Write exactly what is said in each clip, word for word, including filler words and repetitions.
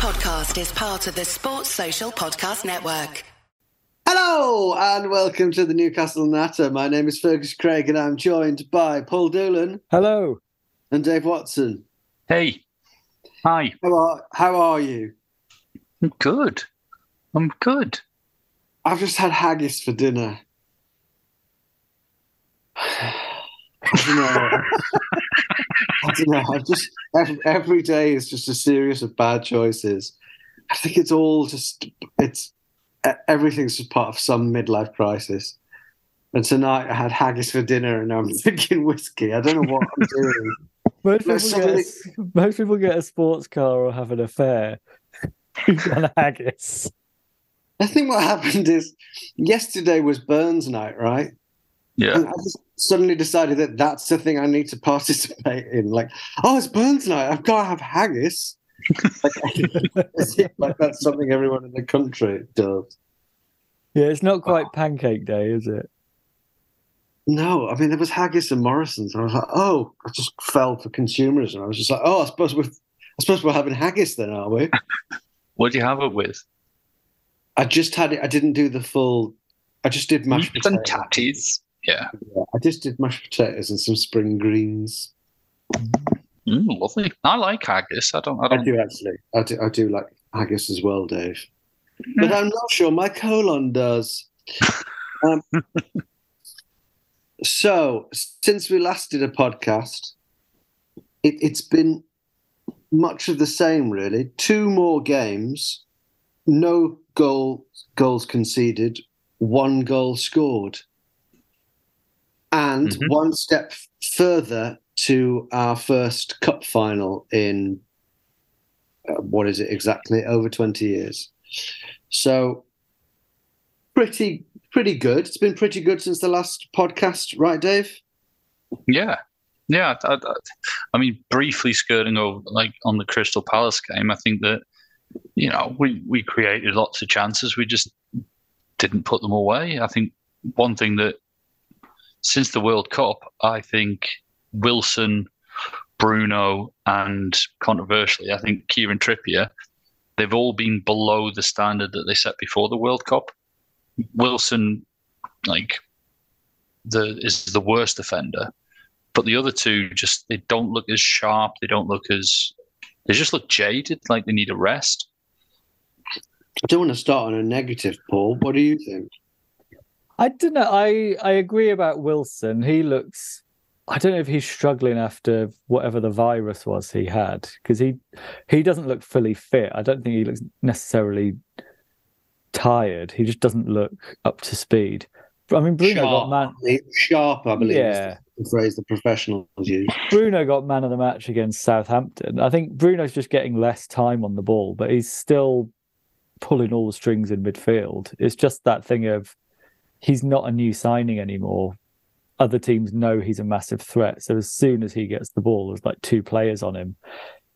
podcast is part of the Sports Social Podcast Network. Hello and welcome to the Newcastle Natter. My name is Fergus Craig and I'm joined by Paul Dolan. Hello. And Dave Watson. Hey. Hi. How are, how are you? I'm good. I'm good. I've just had haggis for dinner. I don't know. I don't know. I've just every, every day is just a series of bad choices. I think it's all just it's everything's just part of some midlife crisis. And tonight I had haggis for dinner, and I'm drinking whiskey. I don't know what I'm doing. most, people something... a, most people get a sports car or have an affair. You've got haggis. I think what happened is yesterday was Burns Night, right? Yeah. And I just suddenly decided that that's the thing I need to participate in. Like, oh, it's Burns Night. I've got to have haggis. like, like that's something everyone in the country does. Yeah, it's not quite oh. Pancake Day, is it? No, I mean, there was haggis and Morrison's. And I was like, oh, I just fell for consumerism. I was just like, oh, I suppose we're, I suppose we're having haggis then, are we? What do you have it with? I just had it. I didn't do the full. I just did mashed potatoes. Some tatties. Yeah. yeah. I just did mashed potatoes and some spring greens. Mm, lovely. I like haggis. I don't. I, don't... I do actually. I do. I do like haggis as well, Dave. Mm. But I'm not sure my colon does. Um, so since we last did a podcast, it, it's been much of the same, really. Two more games, no goal goals conceded, one goal scored. And mm-hmm. one step further to our first cup final in, uh, what is it exactly, over twenty years. So pretty, pretty good. It's been pretty good since the last podcast, right, Dave? Yeah. Yeah. I, I, I mean, briefly skirting over, like, on the Crystal Palace game, I think that, you know, we, we created lots of chances. We just didn't put them away. I think one thing that, since the World Cup, I think Wilson, Bruno, and controversially, I think Kieran Trippier, they've all been below the standard that they set before the World Cup. Wilson, like, the is the worst offender, but the other two just they don't look as sharp. They don't look as they just look jaded, like they need a rest. I don't want to start on a negative, Paul. What do you think? I don't know. I, I agree about Wilson. He looks... I don't know if he's struggling after whatever the virus was he had, because he, he doesn't look fully fit. I don't think he looks necessarily tired. He just doesn't look up to speed. I mean, Bruno sharp, got man... Sharp, I believe, yeah. is the phrase the professionals use. Bruno got man of the match against Southampton. I think Bruno's just getting less time on the ball, but he's still pulling all the strings in midfield. It's just that thing of... He's not a new signing anymore. Other teams know he's a massive threat. So as soon as he gets the ball, there's like two players on him.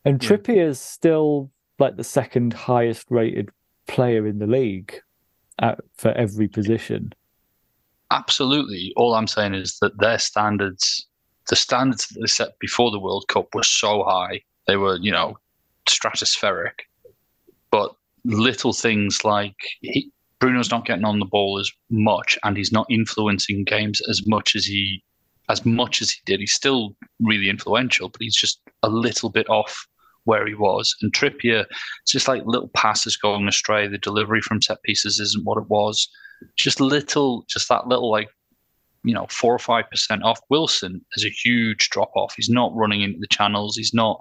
And yeah. Trippier's still like the second highest rated player in the league at, for every position. Absolutely. All I'm saying is that their standards, the standards that they set before the World Cup were so high. They were, you know, stratospheric. But little things like... he, Bruno's not getting on the ball as much, and he's not influencing games as much as he, as much as he did. He's still really influential, but he's just a little bit off where he was. And Trippier, it's just like little passes going astray. The delivery from set pieces isn't what it was. Just little, just that little, like, you know, four or five percent off. Wilson is a huge drop off. He's not running into the channels. He's not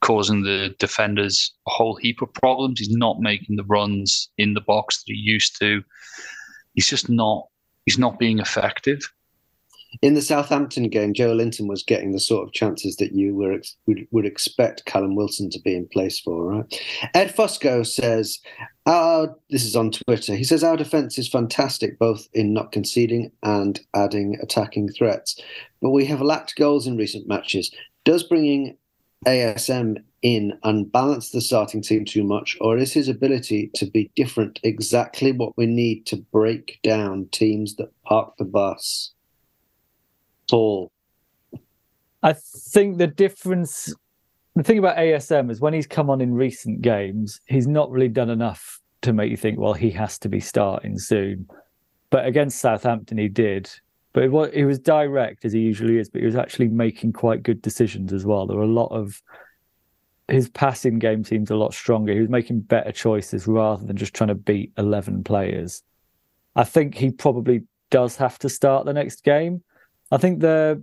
causing the defenders a whole heap of problems. He's not making the runs in the box that he used to. He's just not, he's not being effective. In the Southampton game, Joelinton was getting the sort of chances that you were ex- would, would expect Callum Wilson to be in place for, right? Ed Fosco says, our, this is on Twitter, he says, our defence is fantastic, both in not conceding and adding attacking threats. But we have lacked goals in recent matches. Does bringing A S M in unbalance the starting team too much, or is his ability to be different exactly what we need to break down teams that park the bus? Paul? I think the difference the thing about A S M is when he's come on in recent games, he's not really done enough to make you think, well, he has to be starting soon. But against Southampton, he did. But it was, it was direct, as he usually is, but he was actually making quite good decisions as well. There were a lot of... His passing game seemed a lot stronger. He was making better choices rather than just trying to beat eleven players. I think he probably does have to start the next game. I think the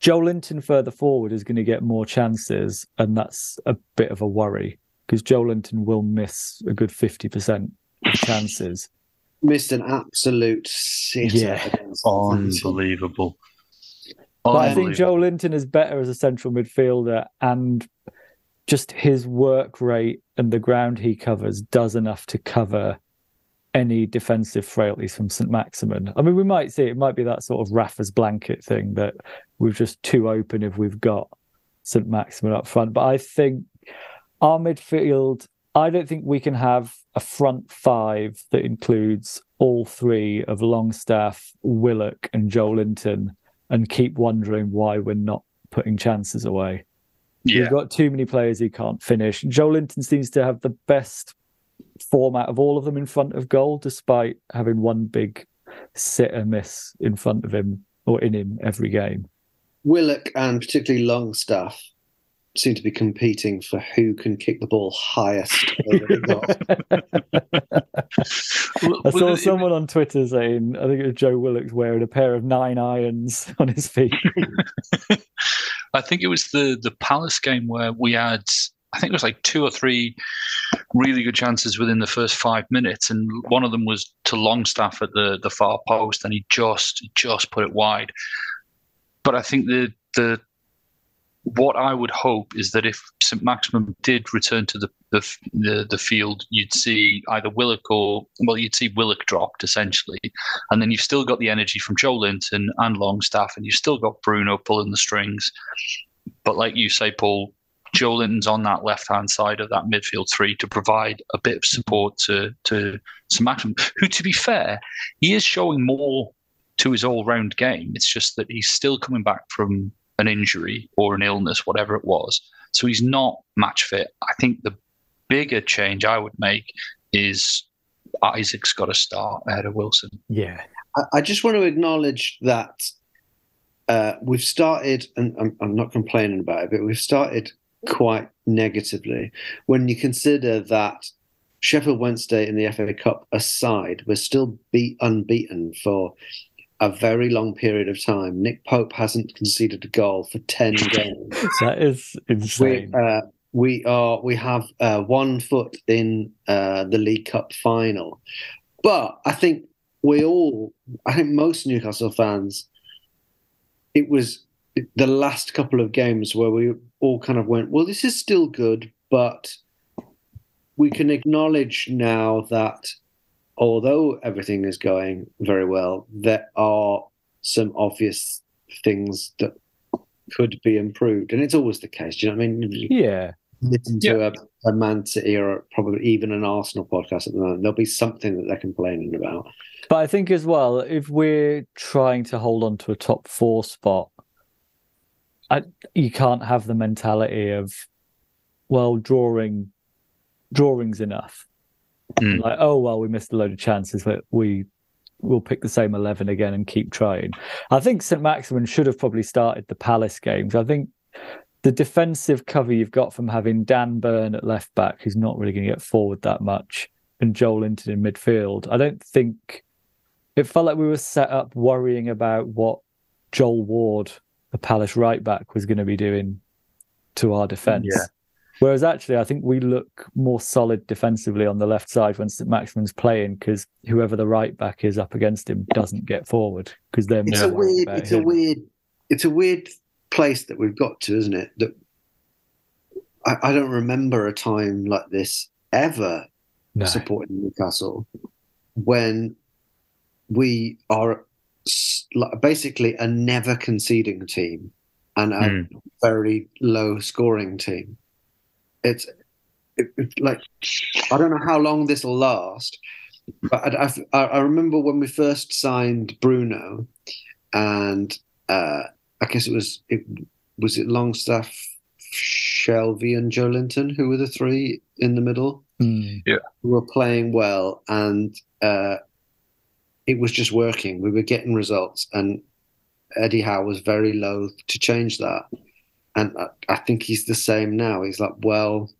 Joelinton further forward is going to get more chances, and that's a bit of a worry because Joelinton will miss a good fifty percent of chances. Missed an absolute sitter. Yeah. Unbelievable. But I think Joelinton is better as a central midfielder, and just his work rate and the ground he covers does enough to cover any defensive frailties from Saint-Maximin. I mean, we might see it might be that sort of Rafa's blanket thing that we're just too open if we've got Saint-Maximin up front. But I think our midfield, I don't think we can have a front five that includes all three of Longstaff, Willock and Joelinton and keep wondering why we're not putting chances away. Yeah. We've got too many players who can't finish. Joelinton seems to have the best format of all of them in front of goal, despite having one big sit and miss in front of him or in him every game. Willock and particularly Longstaff seem to be competing for who can kick the ball highest. I saw someone on Twitter saying, I think it was Joe Willock's wearing a pair of nine irons on his feet. I think it was the the Palace game where we had, I think it was like two or three really good chances within the first five minutes, and one of them was to Longstaff at the the far post, and he just just put it wide. But I think the the what I would hope is that if Saint-Maximin did return to the, the the the field, you'd see either Willock or, well, you'd see Willock dropped essentially. And then you've still got the energy from Joelinton and Longstaff, and you've still got Bruno pulling the strings. But like you say, Paul, Joelinton's on that left-hand side of that midfield three to provide a bit of support to, to Saint-Maximin, who, to be fair, he is showing more to his all-round game. It's just that he's still coming back from an injury or an illness, whatever it was. So he's not match fit. I think the bigger change I would make is Isaac's got to start ahead of Wilson. Yeah. I just want to acknowledge that uh, we've started, and I'm, I'm not complaining about it, but we've started quite negatively. When you consider that Sheffield Wednesday in the F A Cup aside, we're still be unbeaten for a very long period of time. Nick Pope hasn't conceded a goal for ten games. That is insane. We, uh, we are we have uh, one foot in uh, the League Cup final, but I think we all, I think most Newcastle fans, it was the last couple of games where we all kind of went, well, this is still good, but we can acknowledge now that, although everything is going very well, there are some obvious things that could be improved. And it's always the case. Do you know what I mean? Yeah. Listen to yeah. a, a Man City or probably even an Arsenal podcast at the moment, there'll be something that they're complaining about. But I think as well, if we're trying to hold on to a top four spot, I, you can't have the mentality of, well, drawing, drawing's enough. Mm. Like, oh, well, we missed a load of chances, but we will pick the same eleven again and keep trying. I think Saint-Maximin should have probably started the Palace games. I think the defensive cover you've got from having Dan Burn at left-back, who's not really going to get forward that much, and Joelinton in midfield, I don't think... It felt like we were set up worrying about what Joel Ward, the Palace right-back, was going to be doing to our defence. Yeah. Whereas actually, I think we look more solid defensively on the left side when Saint-Maximin's playing, because whoever the right back is up against him doesn't get forward because they're. It's a weird, it's him. a weird, it's a weird place that we've got to, isn't it? That I, I don't remember a time like this ever no. supporting Newcastle when we are basically a never conceding team and a mm. very low scoring team. It's it, it, like, I don't know how long this will last, but I, I, I remember when we first signed Bruno, and uh, I guess it was, it was it Longstaff Shelby and Joelinton, who were the three in the middle, mm. yeah. who were playing well, and uh, it was just working. We were getting results, and Eddie Howe was very loath to change that. And I, I think he's the same now. He's like, well,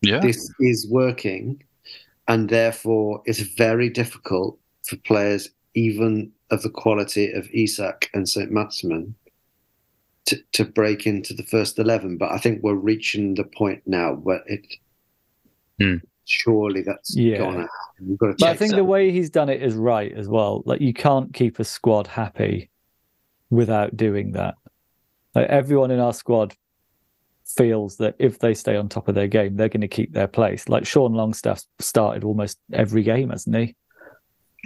yeah. this is working, and therefore it's very difficult for players even of the quality of Isaac and Saint-Maximin to, to break into the first eleven. But I think we're reaching the point now where it mm. surely that's yeah. gone out. You've got to but I think that. The way he's done it is right as well. Like, you can't keep a squad happy without doing that. Like, everyone in our squad feels that if they stay on top of their game, they're going to keep their place. Like, Sean Longstaff started almost every game, hasn't he?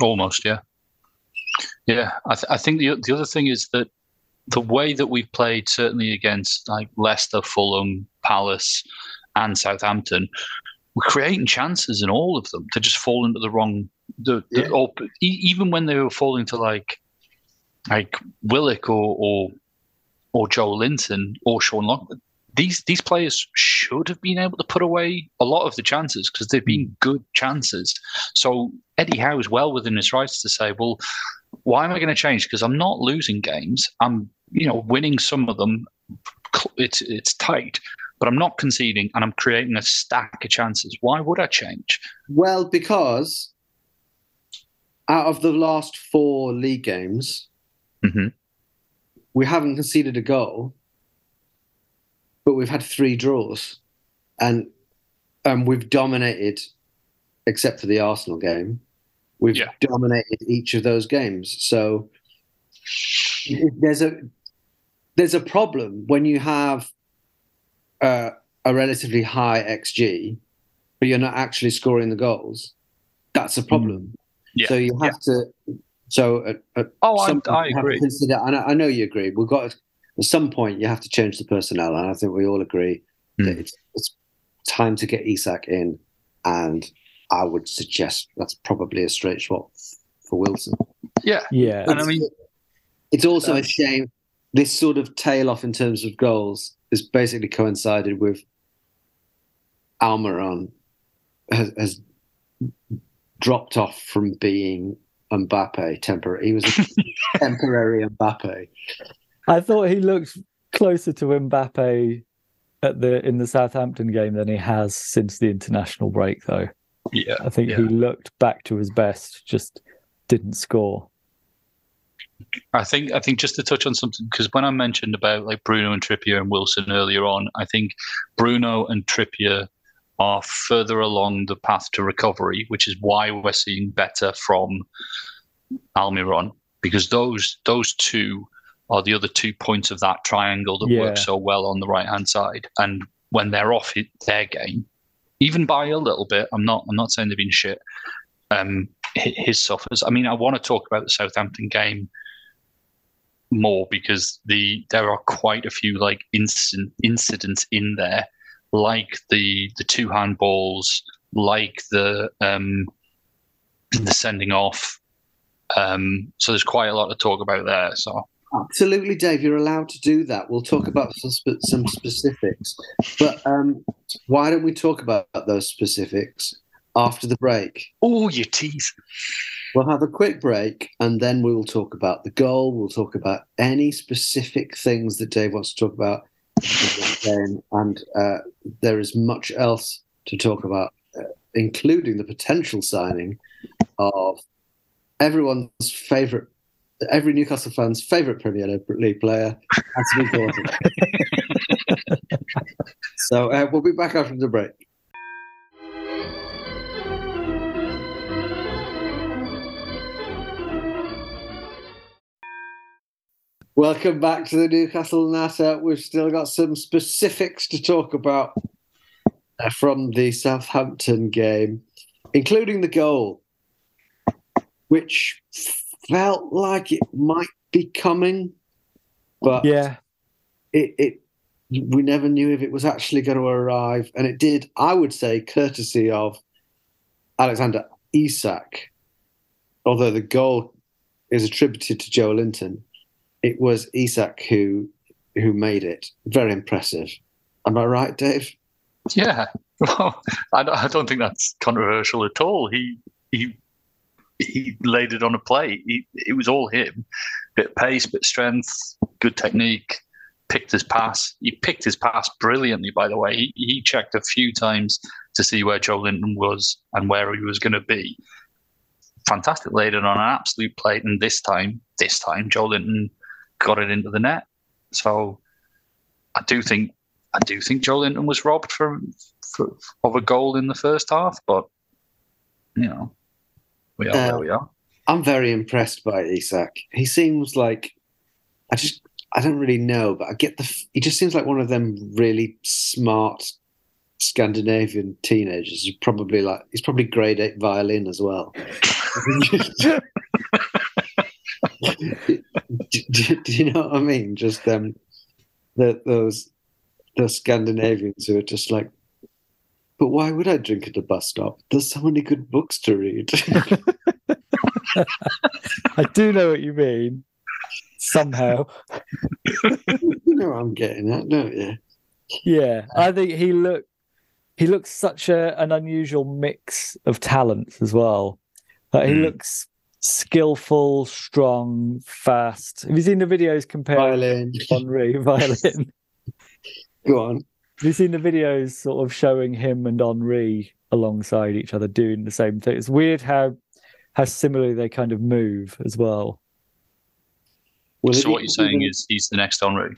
Almost, yeah. Yeah, I, th- I think the the other thing is that the way that we played, certainly against like Leicester, Fulham, Palace, and Southampton, we're creating chances in all of them. They're just falling to the wrong. The, the, yeah. or, e- even when they were falling to like like Willock or or, or Joelinton or Sean Long, these these players should have been able to put away a lot of the chances because they've been good chances. So Eddie Howe is well within his rights to say, well, why am I going to change? Because I'm not losing games. I'm, you know, winning some of them. It's it's tight, but I'm not conceding, and I'm creating a stack of chances. Why would I change? Well, because out of the last four league games, mm-hmm. we haven't conceded a goal, but we've had three draws, and um, we've dominated, except for the Arsenal game. We've yeah. dominated each of those games. So there's a there's a problem when you have uh, a relatively high X G, but you're not actually scoring the goals. That's a problem. Yeah. So you have yeah. to. So at, at oh, some I, point I agree. Consider, and I, I know you agree. We've got to, at some point you have to change the personnel, and I think we all agree mm. that it's, it's time to get Isak in and. I would suggest that's probably a straight swap for Wilson. Yeah. Yeah. It's, and I mean, it's also a shame. This sort of tail off in terms of goals is basically coincided with Almirón has, has dropped off from being Mbappe temporary. He was a temporary Mbappe. I thought he looked closer to Mbappe at the in the Southampton game than he has since the international break, though. Yeah, I think yeah. he looked back to his best, just didn't score. I think I think just to touch on something, because when I mentioned about like Bruno and Trippier and Wilson earlier on, I think Bruno and Trippier are further along the path to recovery, which is why we're seeing better from Almirón, because those those two are the other two points of that triangle that yeah. work so well on the right-hand side. And when they're off it, their game, even by a little bit, I'm not. I'm not saying they've been shit. Um, his suffers. I mean, I want to talk about the Southampton game more because the there are quite a few like instant incidents in there, like the the two handballs, like the um, the sending off. Um, so there's quite a lot to talk about there. So absolutely, Dave, you're allowed to do that. We'll talk about some, sp- some specifics. But um, why don't we talk about those specifics after the break? Oh, you tease. We'll have a quick break, and then we will talk about the goal. We'll talk about any specific things that Dave wants to talk about. And uh, there is much else to talk about, uh, including the potential signing of everyone's favourite every Newcastle fan's favourite Premier League player, Anthony Gordon. So uh, we'll be back after the break. Welcome back to the Newcastle Natter. We've still got some specifics to talk about uh, from the Southampton game, including the goal, which felt like it might be coming, but yeah, it, it we never knew if it was actually going to arrive, and it did, I would say, courtesy of Alexander Isak. Although the goal is attributed to Joelinton, it was Isak who who made it. Very impressive. Am I right, Dave? Yeah. Well, I don't think that's controversial at all. He he he laid it on a plate. He, it was all him. Bit of pace, bit of strength, good technique. Picked his pass. He picked his pass brilliantly, by the way. He, he checked a few times to see where Joelinton was and where he was going to be. Fantastic. Laid it on an absolute plate. And this time, this time, Joelinton got it into the net. So I do think I do think Joelinton was robbed from, from of a goal in the first half, but you know, we are uh, where we are. I'm very impressed by Isaac. He seems like I just I don't really know, but I get the he just seems like one of them really smart Scandinavian teenagers. He's probably like he's probably grade eight violin as well. Do, do, do you know what I mean? Just um, the, those the Scandinavians who are just like, but why would I drink at a bus stop? There's so many good books to read. I do know what you mean. Somehow. You know what I'm getting at, don't you? Yeah, I think he looked, he looks such a, an unusual mix of talents as well. Like he mm. looks... skillful, strong, fast. Have you seen the videos compared violin. to Henry? Violin. Go on. Have you seen the videos sort of showing him and Henry alongside each other doing the same thing? It's weird how how similarly they kind of move as well. well so what you're saying is he's the next Henry?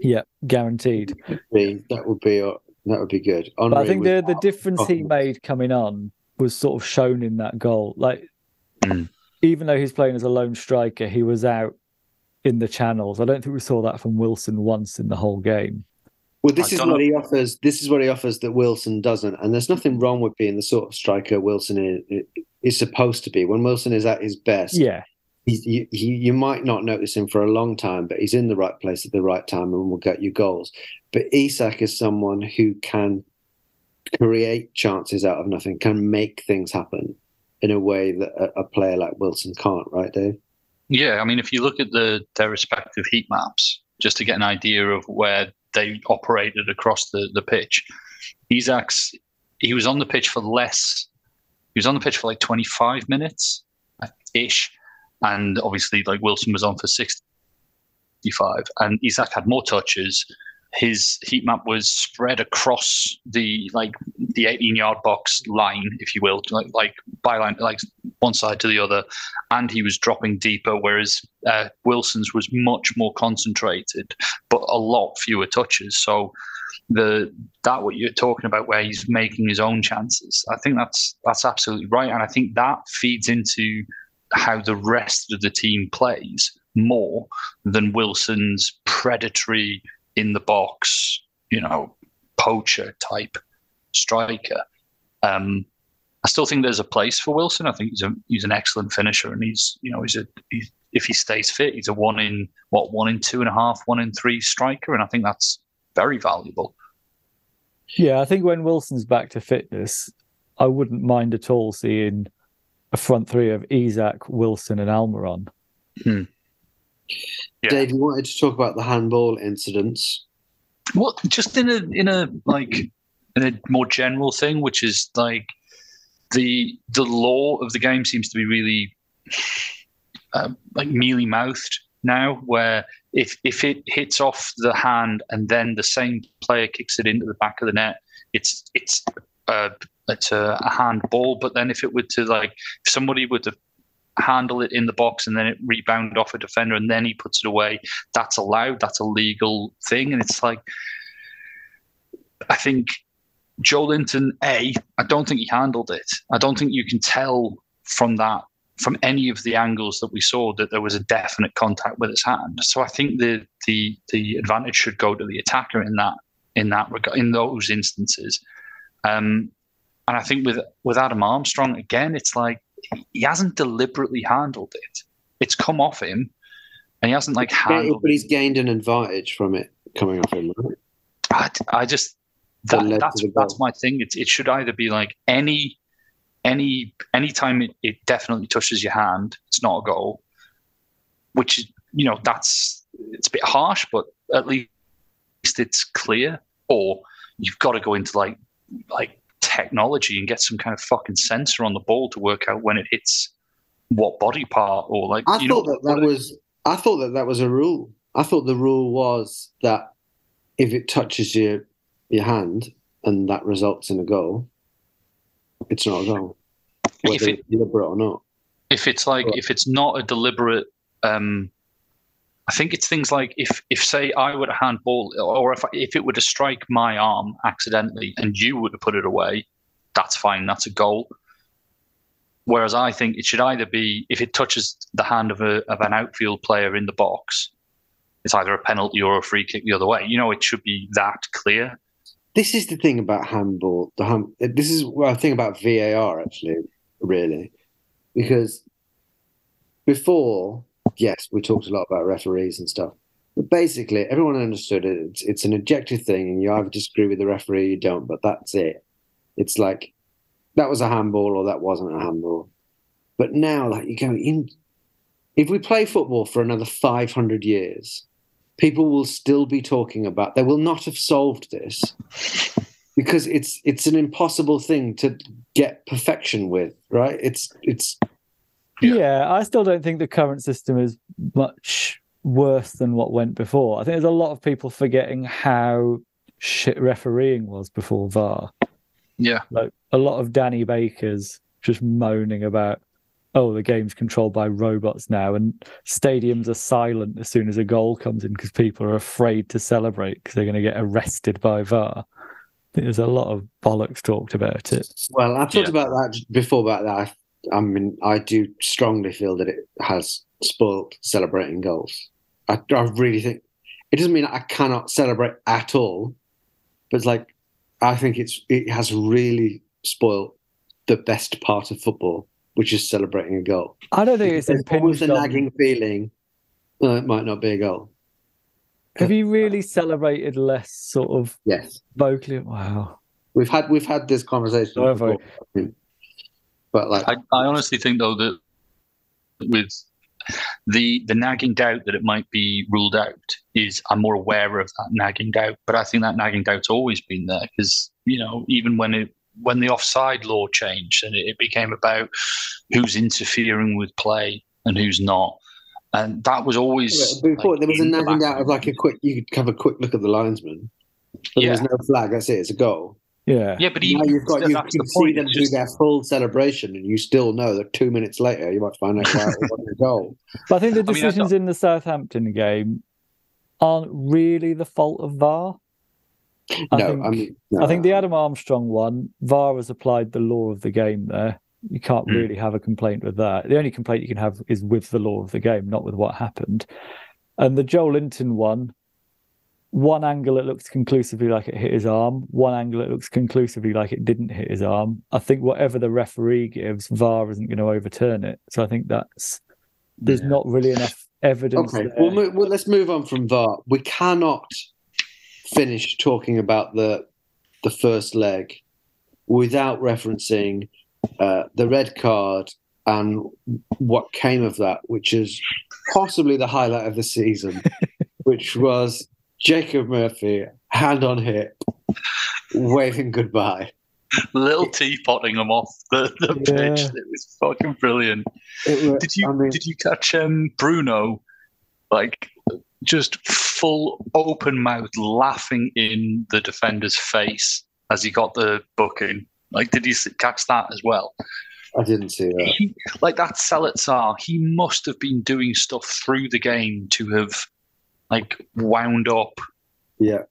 Yeah, guaranteed. That would be that would be good. But I think the the difference oh. he made coming on was sort of shown in that goal. Like. Mm. Even though he's playing as a lone striker, he was out in the channels. I don't think we saw that from Wilson once in the whole game. Well, this I is what know. he offers. This is what he offers that Wilson doesn't. And there's nothing wrong with being the sort of striker Wilson is, is supposed to be. When Wilson is at his best, yeah, he, he, you might not notice him for a long time, but he's in the right place at the right time and will get you goals. But Isak is someone who can create chances out of nothing, can make things happen in a way that a, a player like Wilson can't, right, Dave? Yeah, I mean, if you look at the their respective heat maps, just to get an idea of where they operated across the, the pitch, Isak's, he was on the pitch for less, he was on the pitch for like twenty-five minutes-ish, and obviously like Wilson was on for sixty-five, and Isak had more touches. His heat map was spread across the like the eighteen-yard box line, if you will, like like byline, like one side to the other, and he was dropping deeper. Whereas uh, Wilson's was much more concentrated, but a lot fewer touches. So the that what you're talking about, where he's making his own chances, I think that's that's absolutely right, and I think that feeds into how the rest of the team plays more than Wilson's predatory, in the box, you know, poacher type striker. Um, I still think there's a place for Wilson. I think he's a, he's an excellent finisher, and he's you know he's a he's, if he stays fit, he's a one in what one in two and a half, one in three striker, and I think that's very valuable. Yeah, I think when Wilson's back to fitness, I wouldn't mind at all seeing a front three of Isaac, Wilson, and Almirón. Hmm. Yeah. Dave, you wanted to talk about the handball incidents. Well, just in a in a like in a more general thing, which is like the the law of the game seems to be really uh, like mealy mouthed now, where if if it hits off the hand and then the same player kicks it into the back of the net, it's it's uh, it's a, a handball. But then if it were to like if somebody were to handle it in the box and then it rebound off a defender and then he puts it away, that's allowed, that's a legal thing. And it's like, I think Joelinton, A, I don't think he handled it. I don't think you can tell from that, from any of the angles that we saw, that there was a definite contact with his hand. So I think the the the advantage should go to the attacker in that in that regard, in those instances. Um, and I think with with Adam Armstrong, again, it's like, he hasn't deliberately handled it. It's come off him, and he hasn't like handled. But he's gained an advantage from it coming off him. Right? I, I just that, that's that's my thing. It it should either be like any any any time it, it definitely touches your hand, it's not a goal. Which is you know that's it's a bit harsh, but at least it's clear, or you've got to go into like like technology and get some kind of fucking sensor on the ball to work out when it hits what body part, or like I you thought know, that that was it, I thought that that was a rule. I thought the rule was that if it touches your your hand and that results in a goal, it's not a goal, whether if it, it's deliberate or not. If it's like but, if it's not a deliberate, um, I think it's things like if if say I were to handball, or if if it were to strike my arm accidentally and you were to put it away, that's fine. That's a goal. Whereas I think it should either be if it touches the hand of a of an outfield player in the box, it's either a penalty or a free kick the other way. You know, it should be that clear. This is the thing about handball. The hand, this is what I think about V A R, actually, really. Because before, yes, we talked a lot about referees and stuff. But basically, everyone understood it. It's, it's an objective thing, and you either disagree with the referee or you don't, but that's it. It's like, that was a handball or that wasn't a handball. But now, like, you go in. If we play football for another five hundred years, people will still be talking about, they will not have solved this, because it's it's an impossible thing to get perfection with, right? It's it's. Yeah, yeah, I still don't think the current system is much worse than what went before. I think there's a lot of people forgetting how shit refereeing was before V A R. Yeah. Like a lot of Danny Bakers just moaning about, oh, the game's controlled by robots now, and stadiums are silent as soon as a goal comes in because people are afraid to celebrate because they're going to get arrested by V A R. There's a lot of bollocks talked about it. Well, I've talked yeah. about that before, about that. I, I mean, I do strongly feel that it has spoiled celebrating goals. I, I really think... It doesn't mean I cannot celebrate at all, but it's like, I think it's it has really spoiled the best part of football, which is celebrating a goal. I don't think it's impinged on... a nagging feeling, well, it might not be a goal. Have you really celebrated less sort of yes. vocally? Wow. We've had we've had this conversation oh, before. I but like I, I honestly think though that with the the nagging doubt that it might be ruled out is I'm more aware of that nagging doubt, but I think that nagging doubt's always been there because, you know, even when it when the offside law changed and it became about who's interfering with play and who's not. And that was always... Before, like, there was a nagging doubt of like a quick... You could have a quick look at the linesman. But yeah. There was no flag. That's it. It's a goal. Yeah. Yeah, but now even, you've got... You can the see them just... do their full celebration and you still know that two minutes later you might find out it wasn't a goal. But I think the decisions I mean, not... in the Southampton game aren't really the fault of V A R. I no, think, I mean, no, I think the Adam Armstrong one, V A R has applied the law of the game there. You can't mm. really have a complaint with that. The only complaint you can have is with the law of the game, not with what happened. And the Joelinton one, one angle it looks conclusively like it hit his arm, one angle it looks conclusively like it didn't hit his arm. I think whatever the referee gives, V A R isn't going to overturn it. So I think that's there's yeah. not really enough evidence. Okay, well, mo- well, let's move on from V A R. We cannot... finish talking about the the first leg without referencing uh, the red card and what came of that, which is possibly the highlight of the season, which was Jacob Murphy, hand on hip, waving goodbye. Little teapotting him off the, the yeah. pitch. It was fucking brilliant. Was, did you I mean, did you catch um, Bruno? Like... just full open mouth laughing in the defender's face as he got the booking. Like, did he catch that as well? I didn't see that. He, like, that Salazar, he must have been doing stuff through the game to have, like, wound up yeah.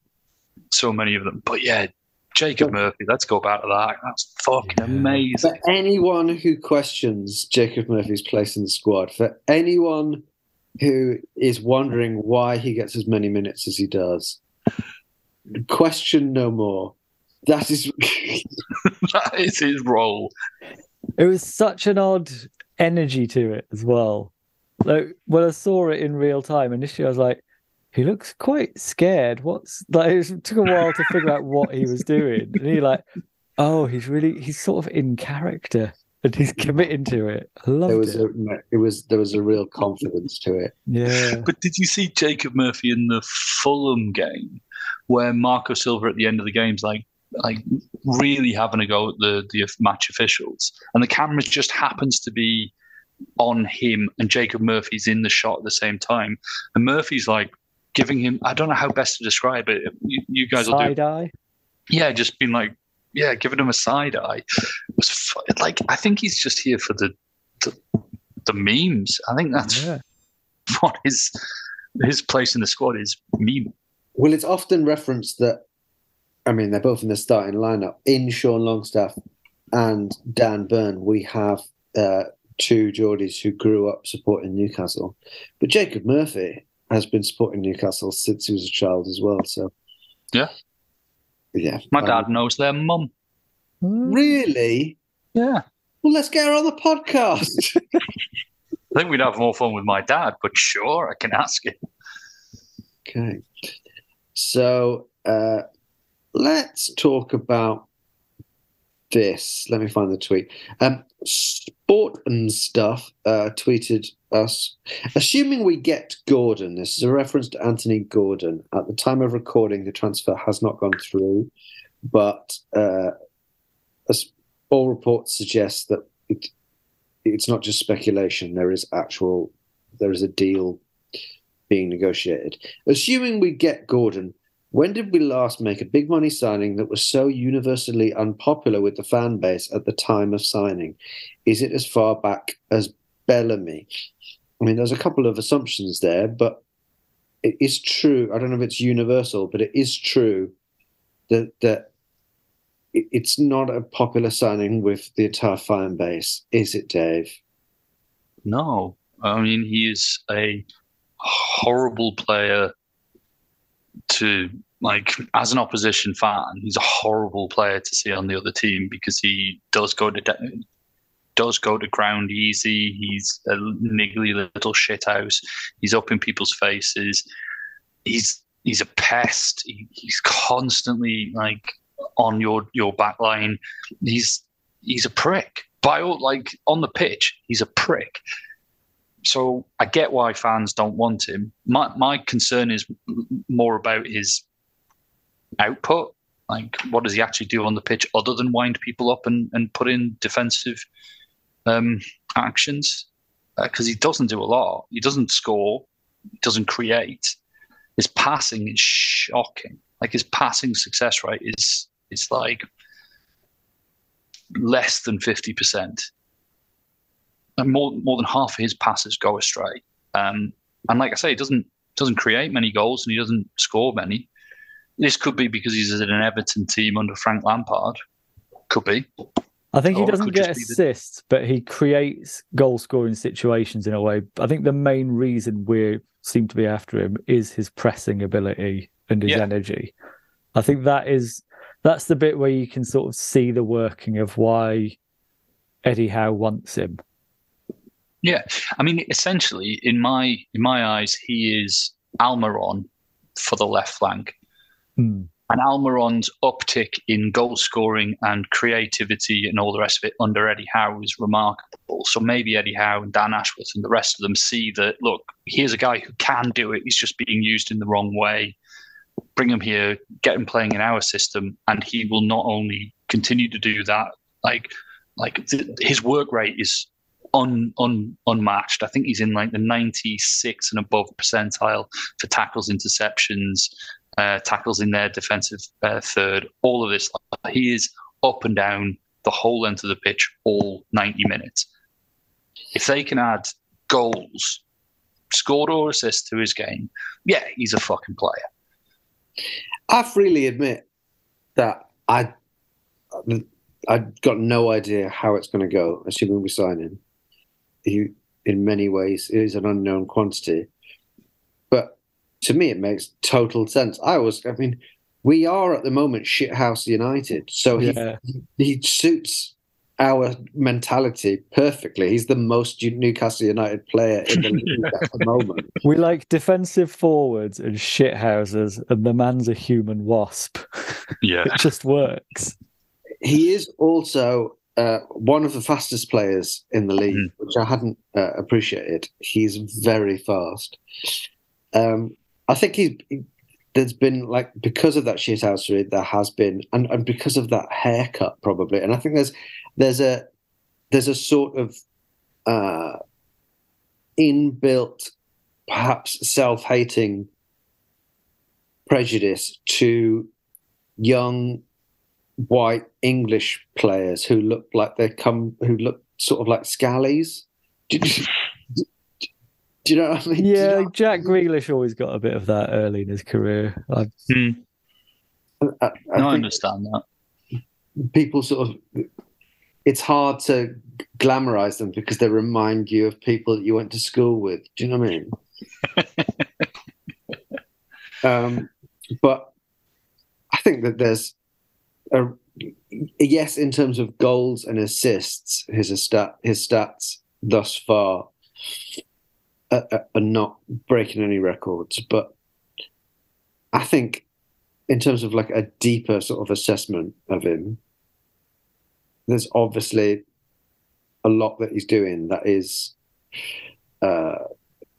so many of them. But, yeah, Jacob but, Murphy, let's go back to that. That's fucking yeah. amazing. For anyone who questions Jacob Murphy's place in the squad, for anyone... who is wondering why he gets as many minutes as he does? Question no more. That is that is his role. It was such an odd energy to it as well. Like when I saw it in real time, initially I was like, "He looks quite scared." What's like? It took a while to figure out what he was doing, and he like, "Oh, he's really he's sort of in character." and he's committing to it. I love it. Was a, it was there was a real confidence to it. Yeah. But did you see Jacob Murphy in the Fulham game, where Marco Silva at the end of the game's like, like really having a go at the the match officials, and the camera just happens to be on him, and Jacob Murphy's in the shot at the same time, and Murphy's like giving him, I don't know how best to describe it. You, you guys will do side eye. Yeah, just being like, yeah, giving him a side eye. It was fun. Like, I think he's just here for the the, the memes. I think that's yeah. what his his place in the squad is, meme. Well, it's often referenced that, I mean, they're both in the starting lineup. In Sean Longstaff and Dan Burn, we have uh, two Geordies who grew up supporting Newcastle. But Jacob Murphy has been supporting Newcastle since he was a child as well. So, yeah. Yeah. My um, dad knows their mum. Really? Yeah. Well, let's get her on the podcast. I think we'd have more fun with my dad, but sure, I can ask him. Okay. So uh, let's talk about this. Let me find the tweet. Um, Sport and Stuff uh, tweeted us, assuming we get Gordon, this is a reference to Anthony Gordon. At the time of recording, the transfer has not gone through, but uh, all reports suggest that it, it's not just speculation. There is actual, there is a deal being negotiated. Assuming we get Gordon, when did we last make a big money signing that was so universally unpopular with the fan base at the time of signing? Is it as far back as Bellamy? I mean, there's a couple of assumptions there, but it is true. I don't know if it's universal, but it is true that that it's not a popular signing with the entire fan base. Is it, Dave? No. I mean, he is a horrible player to, like, as an opposition fan, he's a horrible player to see on the other team because he does go to de- does go to ground easy. He's a niggly little shithouse. He's up in people's faces. He's he's a pest. He, he's constantly, like, on your your back line. He's he's a prick. By all, like, on the pitch, he's a prick. So I get why fans don't want him. My my concern is more about his output. Like, what does he actually do on the pitch other than wind people up and, and put in defensive um, actions? Because uh, he doesn't do a lot. He doesn't score. He doesn't create. His passing is shocking. Like, his passing success rate is is like less than fifty percent. And more, more than half of his passes go astray. Um, and like I say, he doesn't doesn't create many goals and he doesn't score many. This could be because he's at an Everton team under Frank Lampard. Could be. I think or he doesn't get assists, the... but he creates goal-scoring situations in a way. I think the main reason we seem to be after him is his pressing ability and his yeah. energy. I think that is that's the bit where you can sort of see the working of why Eddie Howe wants him. Yeah, I mean, essentially, in my in my eyes, he is Almirón for the left flank, mm. and Almirón's uptick in goal scoring and creativity and all the rest of it under Eddie Howe is remarkable. So maybe Eddie Howe and Dan Ashworth and the rest of them see that, look, here's a guy who can do it. He's just being used in the wrong way. Bring him here, get him playing in our system, and he will not only continue to do that. Like, like th- his work rate is Un, un, unmatched. I think he's in like the ninety-six and above percentile for tackles, interceptions, uh, tackles in their defensive uh, third, all of this. He is up and down the whole length of the pitch all ninety minutes. If they can add goals, scored or assists to his game, yeah, he's a fucking player. I freely admit that I, I've got no idea how it's going to go, assuming we sign him. He, in many ways, is an unknown quantity. But to me, it makes total sense. I was, I mean, we are at the moment shithouse United. So he, yeah. he suits our mentality perfectly. He's the most Newcastle United player in the league at the moment. We like defensive forwards and shithouses, and the man's a human wasp. Yeah. It just works. He is also uh, one of the fastest players in the league, mm-hmm. which I hadn't uh, appreciated. He's very fast. Um, I think he's, he, there's been, like, because of that shithousery, there has been, and, and because of that haircut, probably. And I think there's there's a there's a sort of uh, inbuilt, perhaps self-hating prejudice to young white English players who look like they come, who look sort of like scallies. Do, do, do, do you know what I mean? Yeah, you know? Jack Grealish always got a bit of that early in his career. I, hmm. I, I, no, I understand that. People sort of, it's hard to glamorize them because they remind you of people that you went to school with. Do you know what I mean? um, but I think that there's a yes in terms of goals and assists. His stat, his stats thus far are, are, are not breaking any records. But I think in terms of like a deeper sort of assessment of him, there's obviously a lot that he's doing that is uh,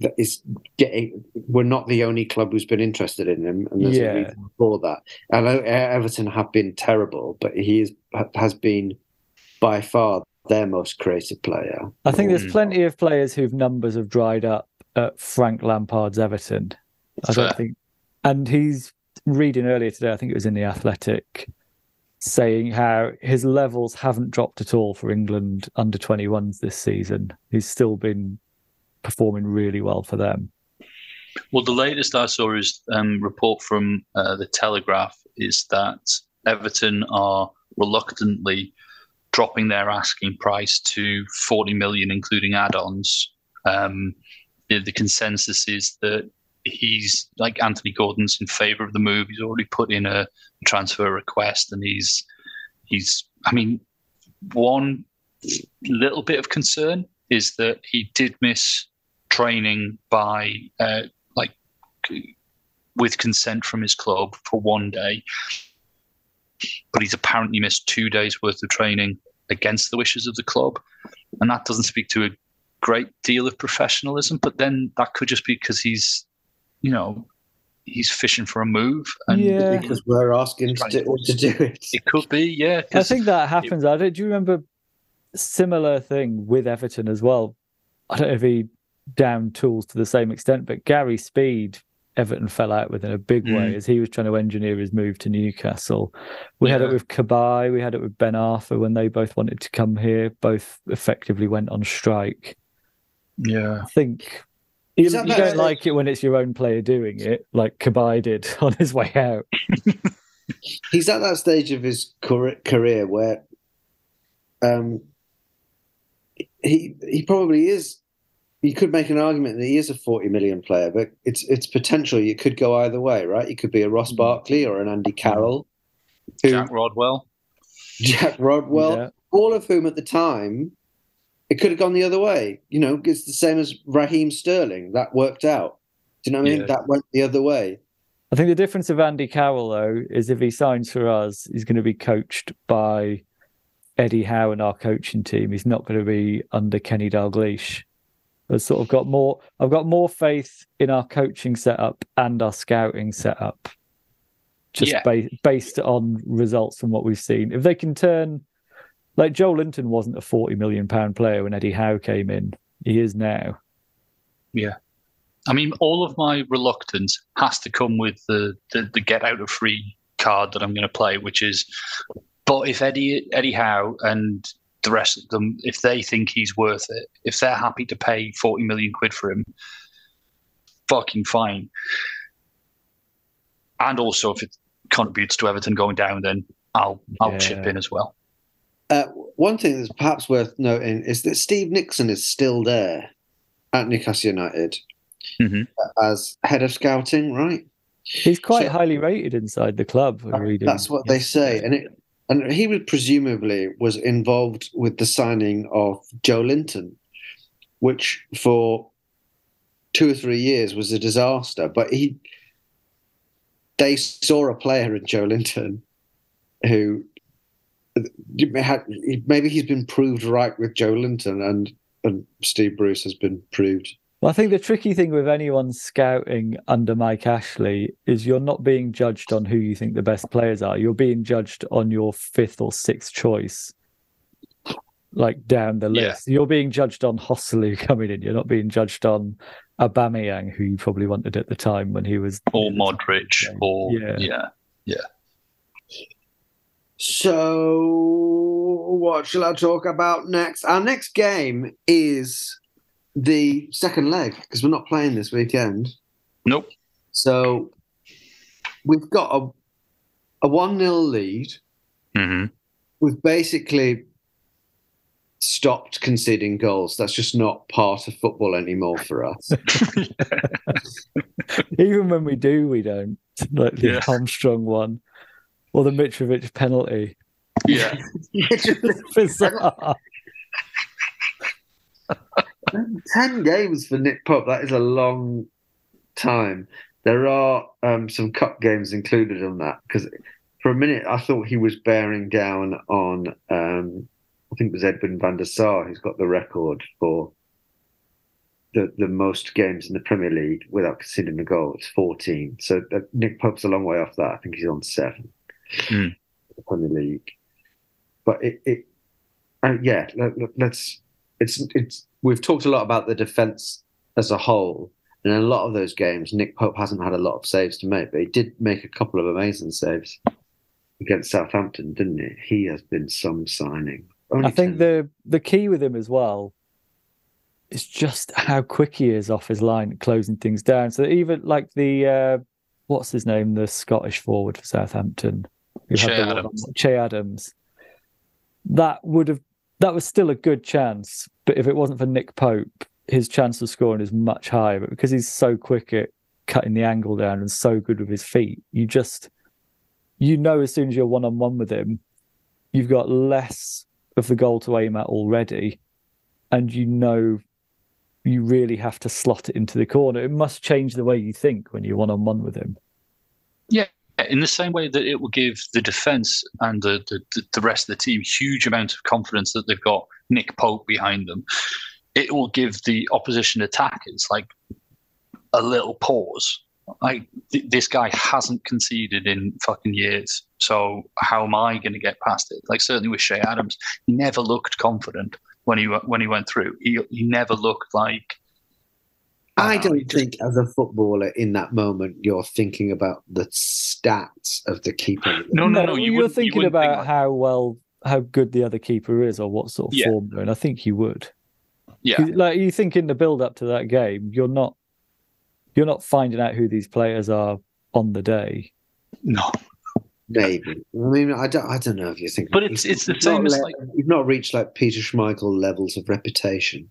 that is getting. We're not the only club who's been interested in him, and there's yeah. a reason for that. And Everton have been terrible, but he is, has been by far their most creative player. I think there's plenty of players whose numbers have dried up at Frank Lampard's Everton. I don't think, and he's reading earlier today. I think it was in The Athletic, saying how his levels haven't dropped at all for England under twenty-ones this season. He's still been performing really well for them. Well, the latest I saw is um, report from uh, the Telegraph is that Everton are reluctantly dropping their asking price to forty million, including add-ons. Um, the, the consensus is that he's, like Anthony Gordon's, in favour of the move. He's already put in a transfer request, and he's, he's. I mean, one little bit of concern is that he did miss training by, uh, like, with consent from his club for one day, but he's apparently missed two days' worth of training against the wishes of the club, and that doesn't speak to a great deal of professionalism. But then that could just be because he's, you know, he's fishing for a move, and yeah. because we're asking to do, to do it. It could be, yeah. I think that happens. It, I don't. Do you remember a similar thing with Everton as well? I don't know if he downed tools to the same extent, but Gary Speed, Everton fell out with in a big mm. way as he was trying to engineer his move to Newcastle. We yeah. had it with Cabaye. We had it with Ben Arthur when they both wanted to come here. Both effectively went on strike. Yeah, I think. You, you don't like it when it's your own player doing it, like Cabaye did on his way out. He's at that stage of his career where um, he he probably is. You could make an argument that he is a forty million player, but it's it's potential. You could go either way, right? You could be a Ross Barkley or an Andy Carroll. Who, Jack Rodwell. Jack Rodwell, yeah. All of whom at the time... It could have gone the other way. You know, it's the same as Raheem Sterling. That worked out. Do you know what I mean? Yeah. That went the other way. I think the difference of Andy Carroll, though, is if he signs for us, he's going to be coached by Eddie Howe and our coaching team. He's not going to be under Kenny Dalglish. I've sort of got more, I've got more faith in our coaching setup and our scouting setup, just yeah. ba- based on results from what we've seen. If they can turn... Like, Joelinton wasn't a forty million pounds player when Eddie Howe came in. He is now. Yeah. I mean, all of my reluctance has to come with the, the, the get out of free card that I'm going to play, which is, but if Eddie Eddie Howe and the rest of them, if they think he's worth it, if they're happy to pay forty million quid for him, fucking fine. And also, if it contributes to Everton going down, then I'll I'll yeah. chip in as well. Uh, one thing that's perhaps worth noting is that Steve Nixon is still there at Newcastle United mm-hmm. as head of scouting, right? He's quite so, highly rated inside the club. That, that's what they say. And it, and he was presumably was involved with the signing of Joelinton, which for two or three years was a disaster. But he, they saw a player in Joelinton who... maybe he's been proved right with Joelinton, and and Steve Bruce has been proved. Well, I think the tricky thing with anyone scouting under Mike Ashley is you're not being judged on who you think the best players are. You're being judged on your fifth or sixth choice, like down the list. Yeah. You're being judged on Hosselu coming in. You're not being judged on Aubameyang, who you probably wanted at the time when he was... Or Modric, or... Yeah. yeah, yeah. So, what shall I talk about next? Our next game is the second leg, because we're not playing this weekend. Nope. So, we've got a, a one nil lead. Mm-hmm. We've basically stopped conceding goals. That's just not part of football anymore for us. Even when we do, we don't. Like the yeah. Armstrong one. Or the Mitrovic penalty. Yeah. Bizarre. Ten games for Nick Pope. That is a long time. There are um, some cup games included on that, because for a minute I thought he was bearing down on, um, I think it was Edwin van der Sar, who's got the record for the, the most games in the Premier League without conceding a goal. It's fourteen. So uh, Nick Pope's a long way off that. I think he's on seven. Mm. The Premier League, but it, it uh, yeah, let, let's. It's it's. We've talked a lot about the defence as a whole, and in a lot of those games, Nick Pope hasn't had a lot of saves to make, but he did make a couple of amazing saves against Southampton, didn't he? He has been some signing. Only I think ten. the the key with him as well is just how quick he is off his line, closing things down. So even like the uh, what's his name, the Scottish forward for Southampton. Che Adams. Che Adams. That would have that was still a good chance, but if it wasn't for Nick Pope, his chance of scoring is much higher. But because he's so quick at cutting the angle down and so good with his feet, you just you know as soon as you're one on one with him, you've got less of the goal to aim at already, and you know you really have to slot it into the corner. It must change the way you think when you're one on one with him. Yeah. In the same way that it will give the defence and the, the, the rest of the team huge amount of confidence that they've got Nick Pope behind them, it will give the opposition attackers like a little pause. Like, th- this guy hasn't conceded in fucking years, so how am I going to get past it? Like, certainly with Shea Adams, he never looked confident when he when he went through. He he never looked like. I don't think as a footballer in that moment you're thinking about the stats of the keeper. No, no, no. You you're thinking you about think... how well, how good the other keeper is or what sort of yeah. form they're in. I think you would. Yeah. Like, you think in the build-up to that game, you're not you're not finding out who these players are on the day. No. Maybe. I mean, I don't, I don't know if you're thinking... But it's, it's the same as like... You've not reached like Peter Schmeichel levels of reputation.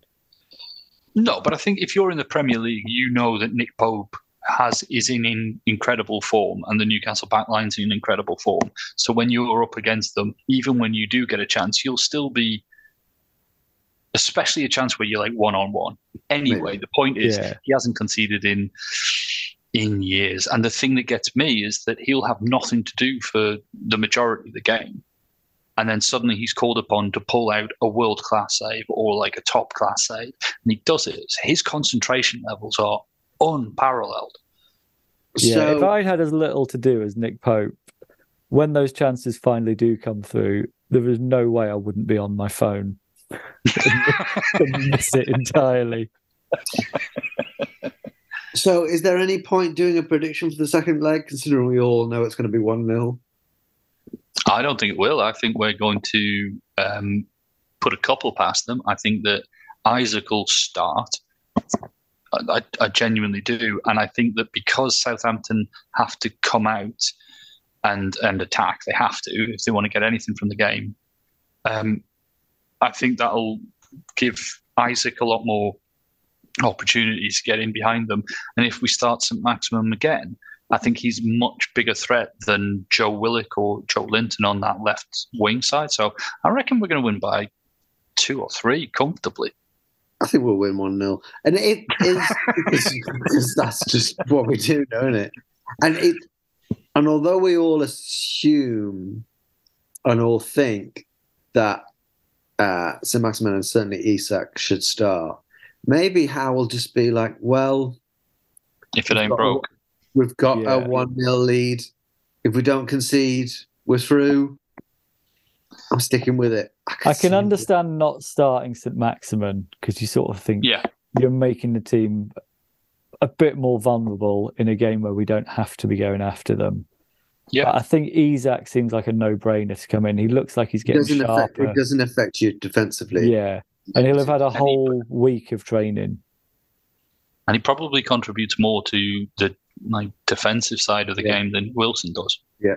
No, but I think if you're in the Premier League, you know that Nick Pope has is in, in incredible form, and the Newcastle backline's in incredible form. So when you're up against them, even when you do get a chance, you'll still be, especially a chance where you're like one on one. Anyway, Maybe. The point is yeah. he hasn't conceded in in years, and the thing that gets me is that he'll have nothing to do for the majority of the game. And then suddenly he's called upon to pull out a world-class save or like a top-class save. And he does it. His concentration levels are unparalleled. Yeah, so... if I had as little to do as Nick Pope, when those chances finally do come through, there is no way I wouldn't be on my phone and miss it entirely. So is there any point doing a prediction for the second leg, considering we all know it's going to be one nil? I don't think it will. I think we're going to um, put a couple past them. I think that Isaac will start. I, I genuinely do. And I think that because Southampton have to come out and, and attack, they have to, if they want to get anything from the game, um, I think that'll give Isaac a lot more opportunities to get in behind them. And if we start Saint-Maximin again, I think he's much bigger threat than Joe Willock or Joelinton on that left wing side. So I reckon we're going to win by two or three comfortably. I think we'll win one nil. And it is, because that's just what we do, don't it? And it, and although we all assume and all think that uh, Saint-Maximin and certainly Isak should start. Maybe Howe will just be like, well... If it ain't broke. A, we've got yeah. a one nil lead. If we don't concede, we're through. I'm sticking with it. I can, I can understand it. Not starting Saint-Maximin because you sort of think yeah. you're making the team a bit more vulnerable in a game where we don't have to be going after them. Yeah, but I think Isaac seems like a no-brainer to come in. He looks like he's getting it doesn't sharper. Affect, it doesn't affect you defensively. Yeah, and he'll have had a whole he, week of training. And he probably contributes more to the like, defensive side of the yeah. game than Wilson does. Yeah,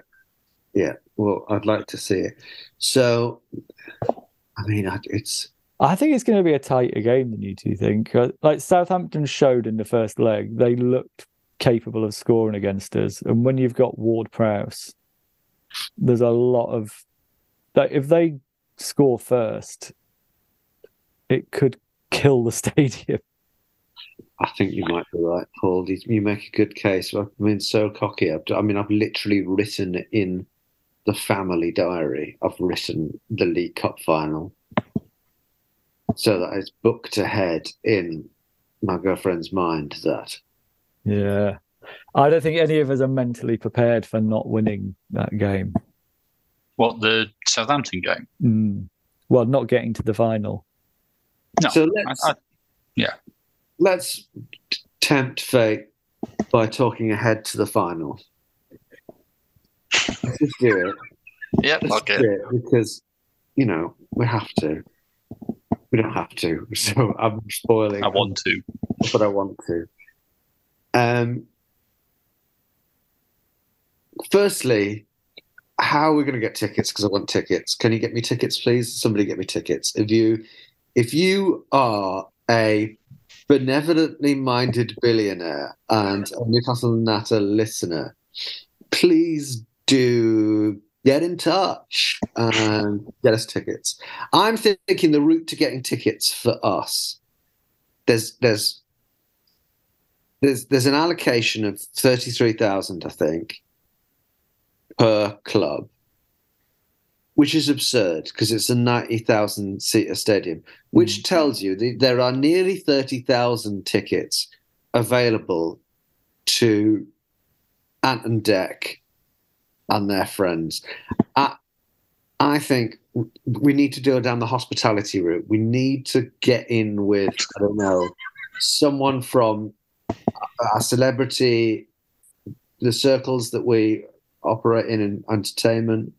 yeah. Well, I'd like to see it. So, I mean, it's... I think it's going to be a tighter game than you two think. Like Southampton showed in the first leg, they looked capable of scoring against us. And when you've got Ward-Prowse, there's a lot of... Like, if they score first, it could kill the stadium. I think you might be right, Paul. You make a good case. I've been so cocky. I mean, I've literally written in the family diary, I've written the League Cup final so that it's booked ahead in my girlfriend's mind that... Yeah. I don't think any of us are mentally prepared for not winning that game. What, the Southampton game? Mm. Well, not getting to the final. No. So let's, I, I, yeah. Let's tempt fate by talking ahead to the final. Let's just do it. Yeah, okay. Do it because, you know, we have to. We don't have to. So I'm spoiling. I want to. But I want to. Um, firstly, how are we going to get tickets? Because I want tickets. Can you get me tickets, please? Somebody get me tickets. If you, if you are a benevolently minded billionaire and a Newcastle Natter listener, please do get in touch and get us tickets. I'm thinking the route to getting tickets for us. There's there's. There's there's an allocation of thirty-three thousand, I think, per club, which is absurd because it's a ninety thousand seater stadium, which mm. tells you that there are nearly thirty thousand tickets available to Ant and Dec and their friends. I, I think we need to do it down the hospitality route. We need to get in with, I don't know, someone from... a celebrity, the circles that we operate in in entertainment.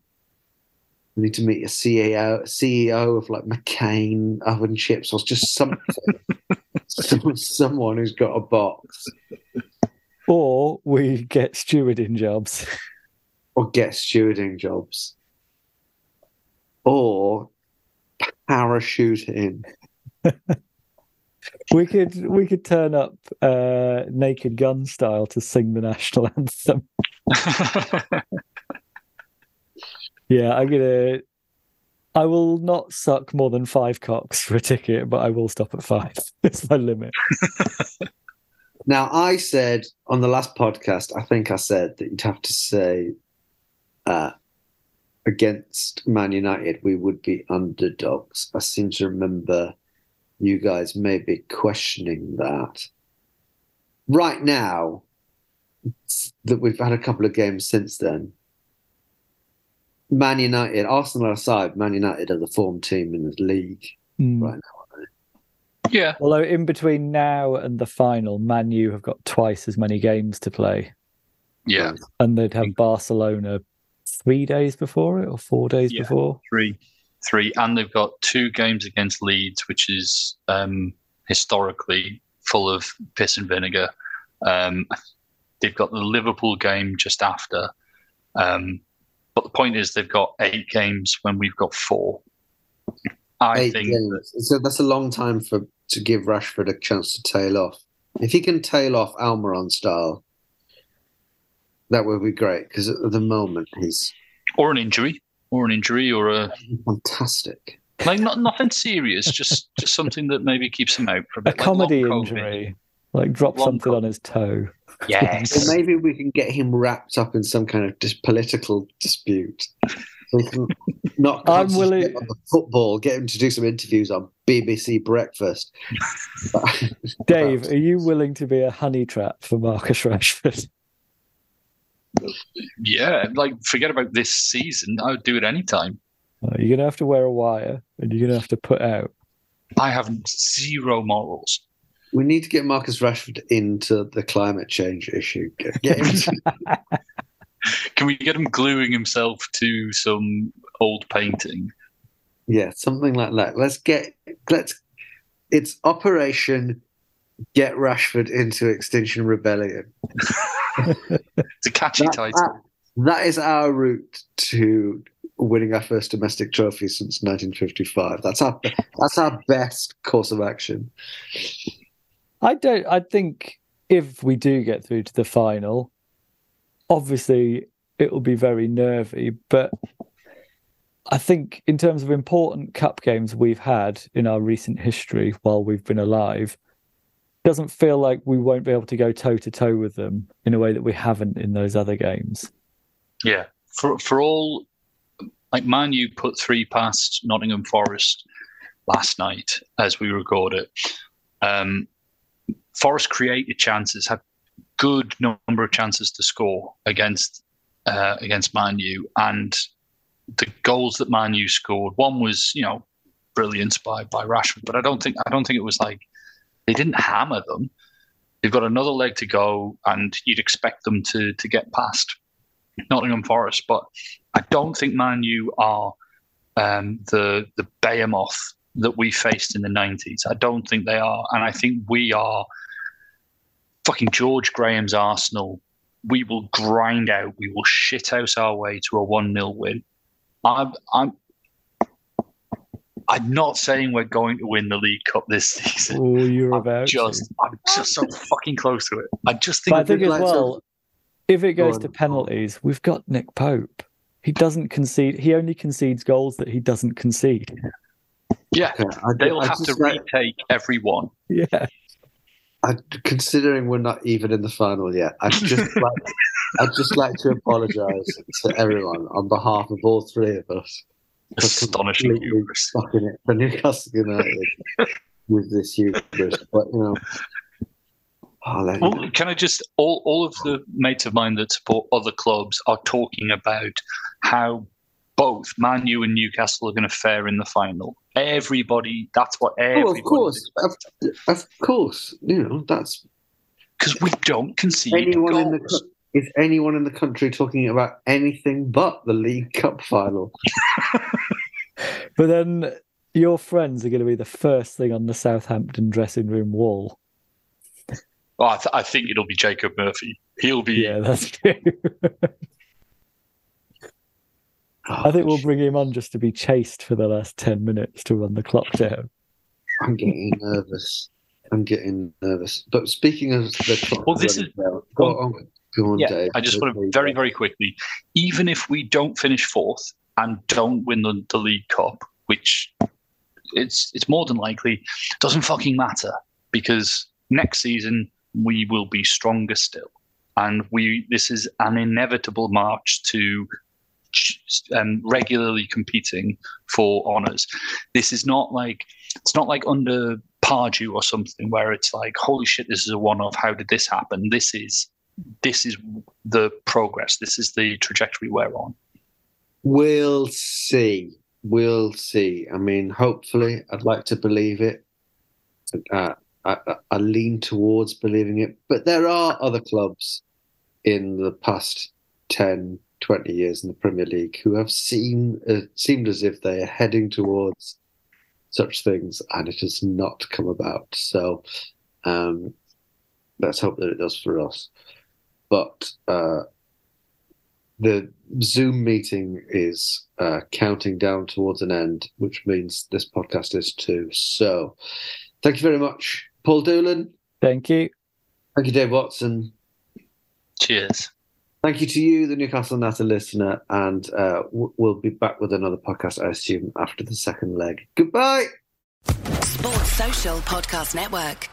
We need to meet a C E O, C E O of like McCain Oven Chips or just something. Some, someone who's got a box. Or we get stewarding jobs. Or get stewarding jobs. Or parachuting. We could we could turn up uh, Naked Gun style to sing the national anthem. Yeah, I'm gonna. I will not suck more than five cocks for a ticket, but I will stop at five. It's my limit. Now, I said on the last podcast, I think I said that you'd have to say uh, against Man United we would be underdogs. I seem to remember. You guys may be questioning that. Right now, that we've had a couple of games since then, Man United, Arsenal aside, Man United are the form team in the league mm. right now, aren't they? Yeah. Although in between now and the final, Man U have got twice as many games to play. Yeah. And they'd have Barcelona three days before it or four days yeah, before? Three. Three, and they've got two games against Leeds, which is um, historically full of piss and vinegar. Um, they've got the Liverpool game just after. Um, but the point is they've got eight games when we've got four. I eight think games. That, so that's a long time for to give Rashford a chance to tail off. If he can tail off Almirón style, that would be great, because at the moment he's... Or an injury. Or an injury, or a fantastic, like not nothing serious, just just something that maybe keeps him out for a bit. A like comedy injury, like drop long something COVID. On his toe. Yes, or maybe we can get him wrapped up in some kind of dis- political dispute. So he can not concentrate on the football, get him to do some interviews on B B C Breakfast. Dave, are you willing to be a honey trap for Marcus Rashford? Yeah, like forget about this season. I would do it anytime. Oh, you're going to have to wear a wire and you're going to have to put out. I have zero morals. We need to get Marcus Rashford into the climate change issue. Get him to... Can we get him gluing himself to some old painting? Yeah, something like that. Let's get let's. It's Operation Get Rashford into Extinction Rebellion. It's a catchy that, title. That, that is our route to winning our first domestic trophy since nineteen fifty-five. That's our that's our best course of action. I don't. I think if we do get through to the final, obviously it will be very nervy, but I think in terms of important cup games we've had in our recent history while we've been alive, it doesn't feel like we won't be able to go toe-to-toe with them in a way that we haven't in those other games. Yeah. For for all, like Man U put three past Nottingham Forest last night as we record it. Um, Forest created chances, had good number of chances to score against uh, against Man U, and the goals that Man U scored, one was, you know, brilliant by, by Rashford, but I don't think I don't think it was like they didn't hammer them. They've got another leg to go, and you'd expect them to to get past Nottingham Forest, but I don't think Man U are um, the the behemoth that we faced in the nineties. I don't think they are, and I think we are. Fucking George Graham's Arsenal, we will grind out, we will shithouse our way to a one nil win. I'm, I'm, I'm not saying we're going to win the League Cup this season. Oh, you're I'm about just, to. I'm just so fucking close to it. I just think... But I think as well, to... if it goes Go to penalties, we've got Nick Pope. He doesn't concede, he only concedes goals that he doesn't concede. Yeah, okay, I, they'll I have to like... retake every one. Yeah. I, considering we're not even in the final yet, I'd just like, I'd just like to apologise to everyone on behalf of all three of us. Astonishing hubris. Fucking it for Newcastle United with this hubris. But, you know, oh, well, can I just, all, all of the mates of mine that support other clubs are talking about how both Man U and Newcastle are going to fare in the final. Everybody, that's what everybody... Oh, of course. Of, of course. You know, that's... Because we don't concede anyone goals. In the, is anyone in the country talking about anything but the League Cup final? But then your friends are going to be the first thing on the Southampton dressing room wall. Oh, I, th- I think it'll be Jacob Murphy. He'll be... Yeah, that's true. Gosh. I think we'll bring him on just to be chased for the last ten minutes to run the clock down. I'm getting nervous. I'm getting nervous. But speaking of the clock... Well, this is... Down, go on, go on yeah, Dave. I just want to very, very quickly, even if we don't finish fourth and don't win the, the League Cup, which it's it's more than likely, doesn't fucking matter, because next season we will be stronger still. And we this is an inevitable march to... Um, regularly competing for honours. This is not like it's not like under Pardew or something where it's like, holy shit, this is a one-off. How did this happen? This is this is the progress. This is the trajectory we're on. We'll see. We'll see. I mean, hopefully, I'd like to believe it. Uh, I, I, I lean towards believing it, but there are other clubs in the past ten. twenty years in the Premier League who have seen uh, seemed as if they are heading towards such things, and it has not come about. So um, let's hope that it does for us. But uh, the Zoom meeting is uh, counting down towards an end, which means this podcast is too. So thank you very much, Paul Dolan. Thank you. Thank you, Dave Watson. Cheers. Thank you to you, the Newcastle Natter listener, and uh, w- we'll be back with another podcast, I assume, after the second leg. Goodbye! Sports Social Podcast Network.